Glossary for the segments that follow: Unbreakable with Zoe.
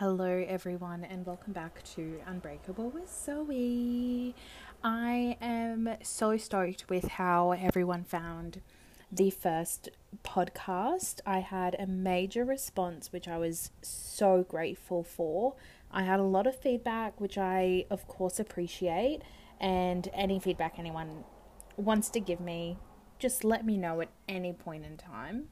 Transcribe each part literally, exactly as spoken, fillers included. Hello everyone, and welcome back to Unbreakable with Zoe. I am so stoked with how everyone found the first podcast. I had a major response, which I was so grateful for. I had a lot of feedback, which I of course appreciate, and any feedback anyone wants to give me, just let me know at any point in time.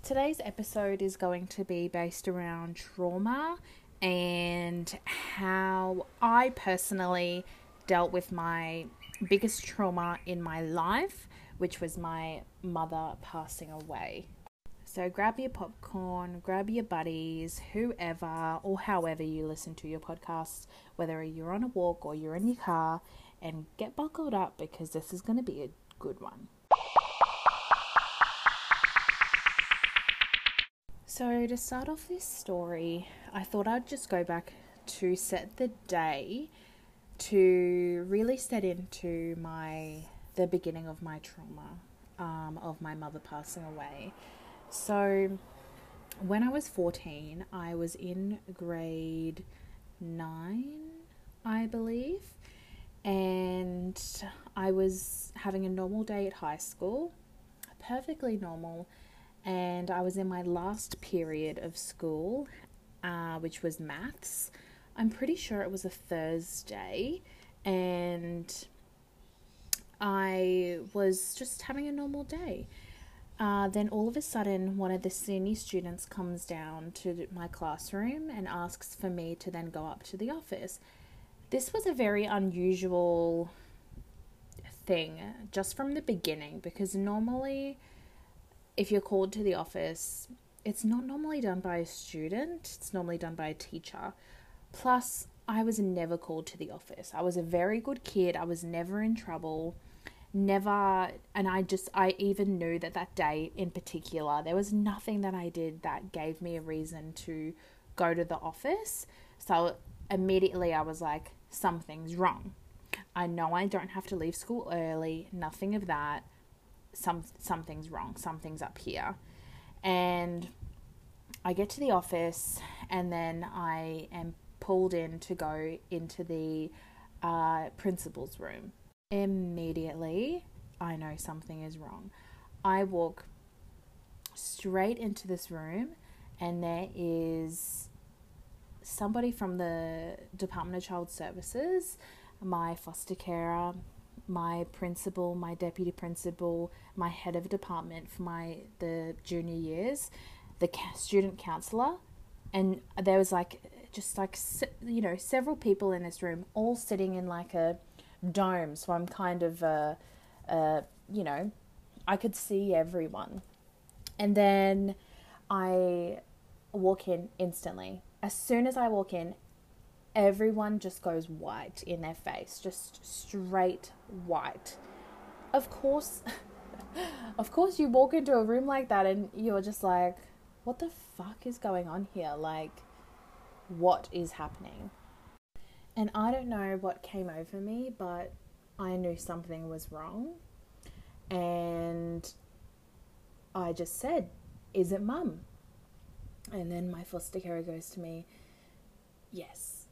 Today's episode is going to be based around trauma and how I personally dealt with my biggest trauma in my life, which was my mother passing away. So grab your popcorn, grab your buddies, whoever or however you listen to your podcasts, whether you're on a walk or you're in your car, and get buckled up because this is going to be a good one. So to start off this story, I thought I'd just go back to set the day to really set into my the beginning of my trauma um, of my mother passing away. So when I was fourteen, I was in grade nine, I believe, and I was having a normal day at high school, perfectly normal. And I was in my last period of school, uh, which was maths. I'm pretty sure it was a Thursday. And I was just having a normal day. Uh, then all of a sudden, one of the senior students comes down to my classroom and asks for me to then go up to the office. This was a very unusual thing, just from the beginning, because normally, if you're called to the office, it's not normally done by a student. It's normally done by a teacher. Plus, I was never called to the office. I was a very good kid. I was never in trouble. Never. And I just, I even knew that that day in particular, there was nothing that I did that gave me a reason to go to the office. So immediately I was like, something's wrong. I know I don't have to leave school early. Nothing of that. Some something's wrong, something's up here. And I get to the office, and then I am pulled in to go into the uh, principal's room. Immediately, I know something is wrong. I walk straight into this room, and there is somebody from the Department of Child Services, my foster carer, my principal, my deputy principal, my head of department for my the junior years, the student counselor, and there was like just like you know several people in this room, all sitting in like a dome. So I'm kind of uh, uh you know I could see everyone, and then I walk in instantly. As soon as I walk in, everyone just goes white in their face, just straight white. Of course, of course you walk into a room like that and you're just like, what the fuck is going on here? Like, what is happening? And I don't know what came over me, but I knew something was wrong. And I just said, is it mum? And then my foster carer goes to me, yes.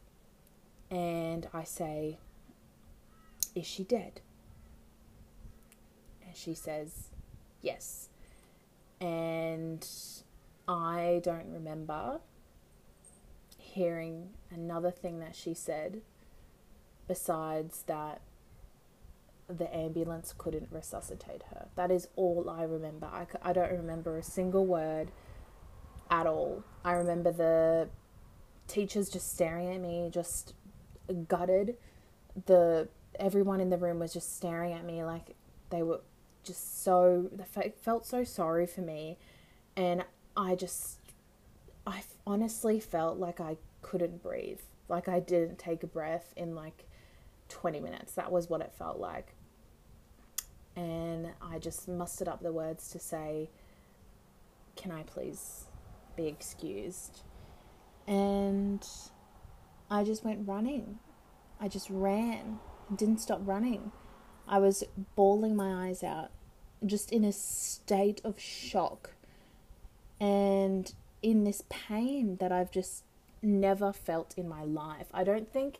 And I say, is she dead? And she says, yes. And I don't remember hearing another thing that she said besides that the ambulance couldn't resuscitate her. That is all I remember. I, I don't remember a single word at all. I remember the teachers just staring at me, just gutted. The everyone in the room was just staring at me like they were just so they felt so sorry for me, and I just I honestly felt like I couldn't breathe, like I didn't take a breath in like twenty minutes. That was what it felt like. And I just mustered up the words to say, can I please be excused? And I just went running. I just ran. I didn't stop running. I was bawling my eyes out, just in a state of shock. And in this pain that I've just never felt in my life. I don't think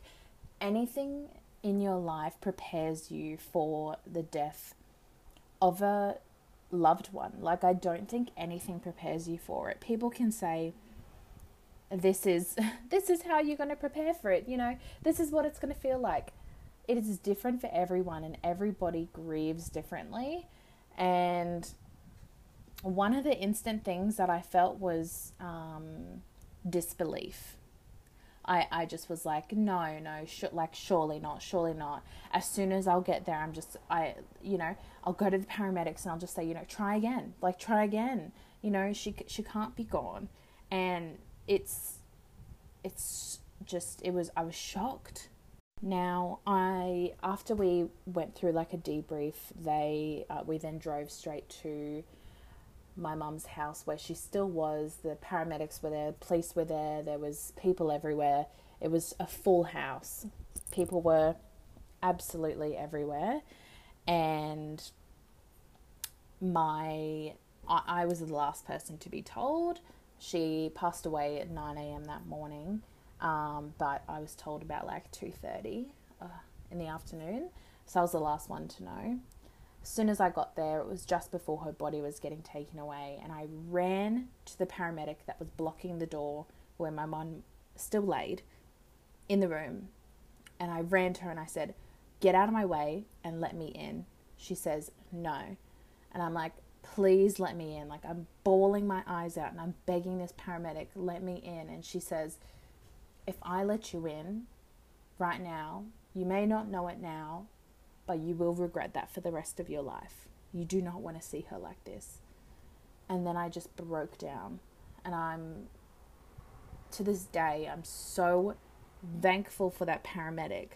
anything in your life prepares you for the death of a loved one. Like, I don't think anything prepares you for it. People can say, this is this is how you're going to prepare for it, you know, this is what it's going to feel like. It is different for everyone, and everybody grieves differently. And one of the instant things that I felt was um, disbelief. I, I just was like, no, no, sh- like, surely not, surely not. As soon as I'll get there, I'm just, I, you know, I'll go to the paramedics and I'll just say, you know, try again, like, try again. You know, she she can't be gone. And it's, it's just, it was, I was shocked. Now, I, after we went through like a debrief, they, uh, we then drove straight to my mum's house where she still was. The paramedics were there, police were there, there was people everywhere. It was a full house. People were absolutely everywhere. And my, I, I was the last person to be told. She passed away at nine a.m. that morning. Um, but I was told about like two thirty uh, in the afternoon. So I was the last one to know. As soon as I got there, it was just before her body was getting taken away. And I ran to the paramedic that was blocking the door where my mum still laid in the room. And I ran to her and I said, get out of my way and let me in. She says, no. And I'm like, please let me in. Like, I'm bawling my eyes out and I'm begging this paramedic, let me in. And she says, if I let you in right now, you may not know it now, but you will regret that for the rest of your life. You do not want to see her like this. And then I just broke down. And I'm, to this day, I'm so thankful for that paramedic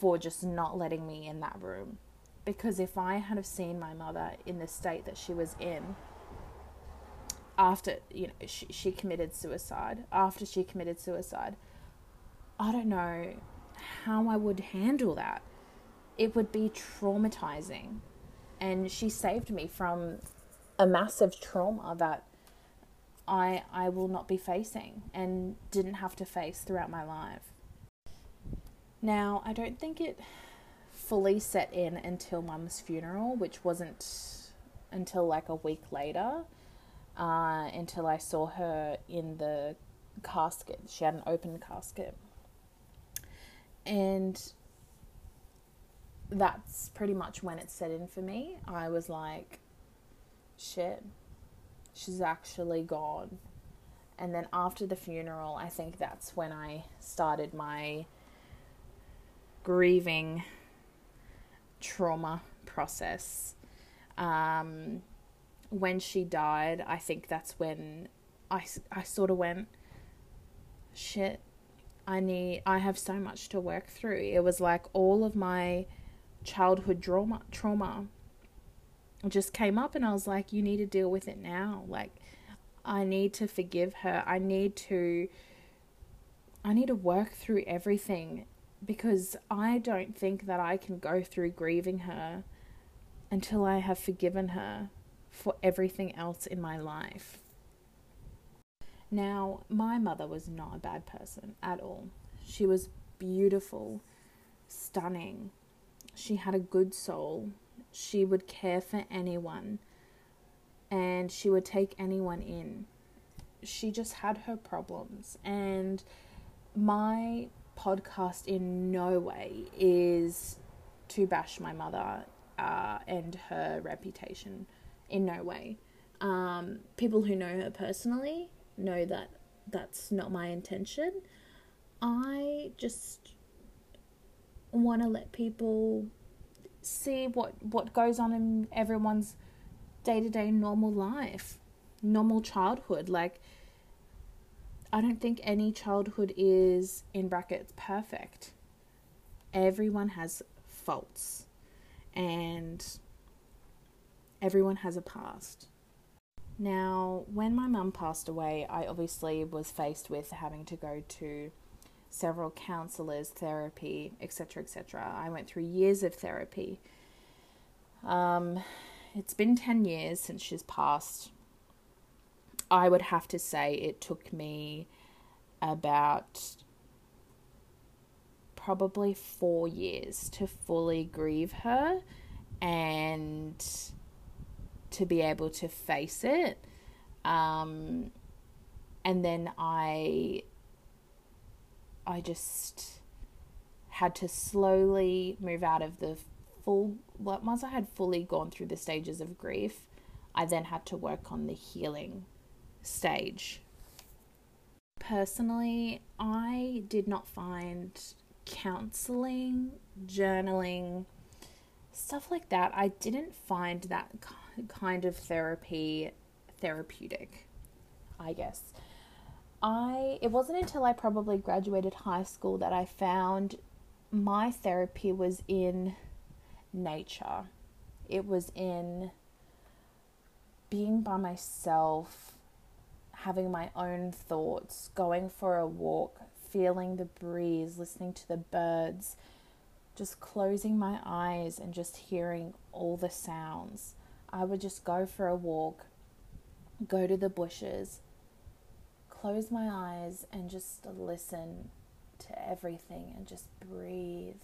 for just not letting me in that room. Because if I had have seen my mother in the state that she was in, after, you know, she, she committed suicide, after she committed suicide, I don't know how I would handle that. It would be traumatizing. And she saved me from a massive trauma that I I will not be facing and didn't have to face throughout my life. Now, I don't think it fully set in until Mum's funeral, which wasn't until like a week later. Uh, until I saw her in the casket. She had an open casket. And that's pretty much when it set in for me. I was like, shit, she's actually gone. And then after the funeral, I think that's when I started my grieving trauma process. Um... When she died, I think that's when I, I sort of went, shit, I need, I have so much to work through. It was like all of my childhood trauma, trauma just came up, and I was like, you need to deal with it now. Like, I need to forgive her. I need to, I need to work through everything, because I don't think that I can go through grieving her until I have forgiven her for everything else in my life. Now, my mother was not a bad person at all. She was beautiful, stunning. She had a good soul. She would care for anyone, and she would take anyone in. She just had her problems. And my podcast in no way is to bash my mother uh, and her reputation. In no way. Um, people who know her personally know that that's not my intention. I just want to let people see what, what goes on in everyone's day-to-day normal life, normal childhood. Like, I don't think any childhood is, in brackets, perfect. Everyone has faults. And everyone has a past. Now, when my mum passed away, I obviously was faced with having to go to several counsellors, therapy, et cetera, et cetera. I went through years of therapy. Um, it's been ten years since she's passed. I would have to say it took me about probably four years to fully grieve her and to be able to face it. Um, and then I, I just had to slowly move out of the full, once I had fully gone through the stages of grief, I then had to work on the healing stage. Personally, I did not find counseling, journaling, stuff like that. I didn't find that kind of therapy therapeutic, I guess. I, it wasn't until I probably graduated high school that I found my therapy was in nature. It was in being by myself, having my own thoughts, going for a walk, feeling the breeze, listening to the birds, just closing my eyes and just hearing all the sounds. I would just go for a walk, go to the bushes, close my eyes and just listen to everything and just breathe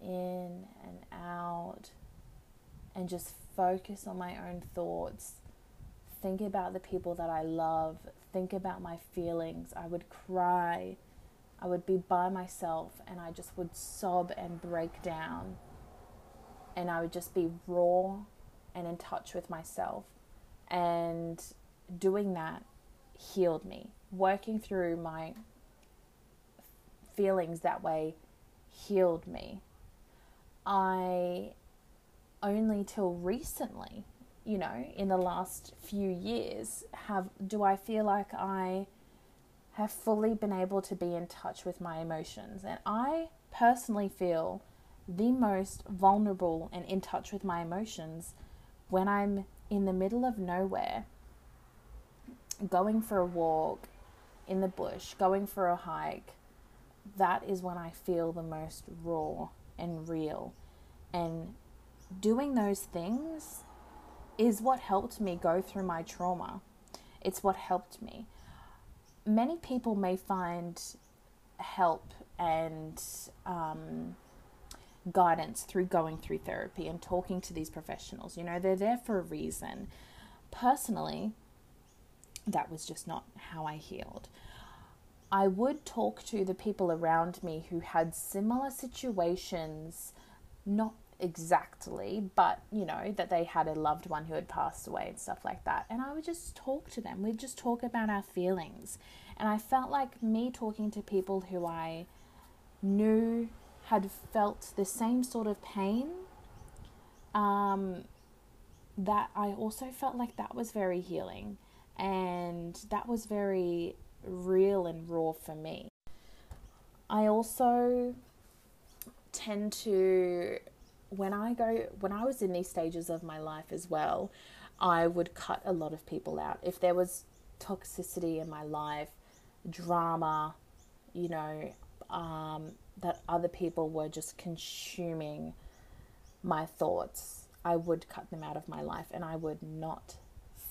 in and out and just focus on my own thoughts, think about the people that I love, think about my feelings. I would cry, I would be by myself and I just would sob and break down and I would just be raw and in touch with myself. And doing that healed me. Working through my feelings that way healed me. I only till recently, you know, in the last few years, have do I feel like I have fully been able to be in touch with my emotions. And I personally feel the most vulnerable and in touch with my emotions when I'm in the middle of nowhere, going for a walk in the bush, going for a hike. That is when I feel the most raw and real. And doing those things is what helped me go through my trauma. It's what helped me. Many people may find help and um, guidance through going through therapy and talking to these professionals. You know, they're there for a reason. Personally, that was just not how I healed. I would talk to the people around me who had similar situations, not exactly, but, you know, that they had a loved one who had passed away and stuff like that. And I would just talk to them. We'd just talk about our feelings. And I felt like me talking to people who I knew had felt the same sort of pain, um, that I also felt like that was very healing. And that was very real and raw for me. I also tend to, when I go, when I was in these stages of my life as well, I would cut a lot of people out. If there was toxicity in my life, drama, you know, um, that other people were just consuming my thoughts, I would cut them out of my life and I would not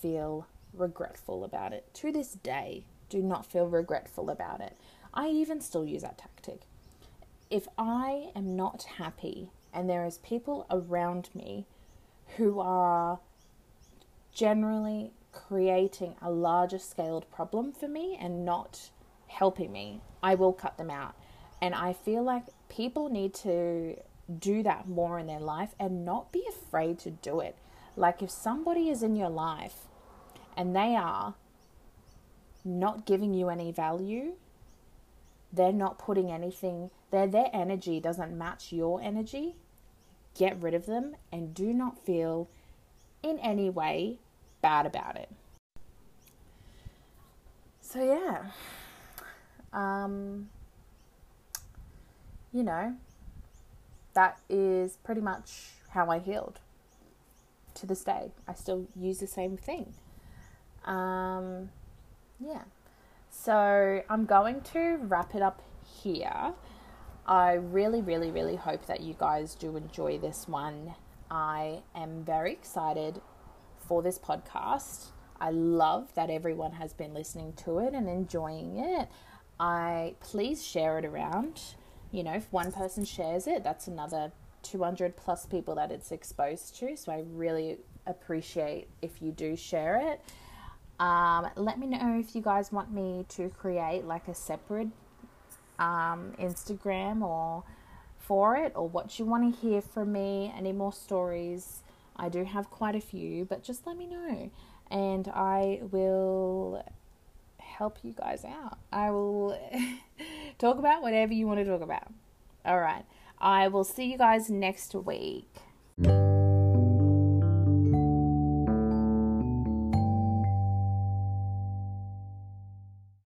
feel regretful about it. To this day, do not feel regretful about it. I even still use that tactic. If I am not happy and there is people around me who are generally creating a larger scaled problem for me and not helping me, I will cut them out. And I feel like people need to do that more in their life and not be afraid to do it. Like if somebody is in your life and they are not giving you any value, they're not putting anything, their their energy doesn't match your energy, get rid of them and do not feel in any way bad about it. So yeah, um, you know, that is pretty much how I healed. To this day, I still use the same thing. Um, yeah, so I'm going to wrap it up here. I really, really, really hope that you guys do enjoy this one. I am very excited for this podcast. I love that everyone has been listening to it and enjoying it. I please share it around. You know, if one person shares it, that's another two hundred plus people that it's exposed to. So I really appreciate if you do share it. Um, let me know if you guys want me to create like a separate um, Instagram or for it, or what you want to hear from me, any more stories. I do have quite a few, but just let me know and I will help you guys out. I will talk about whatever you want to talk about. All right. I will see you guys next week.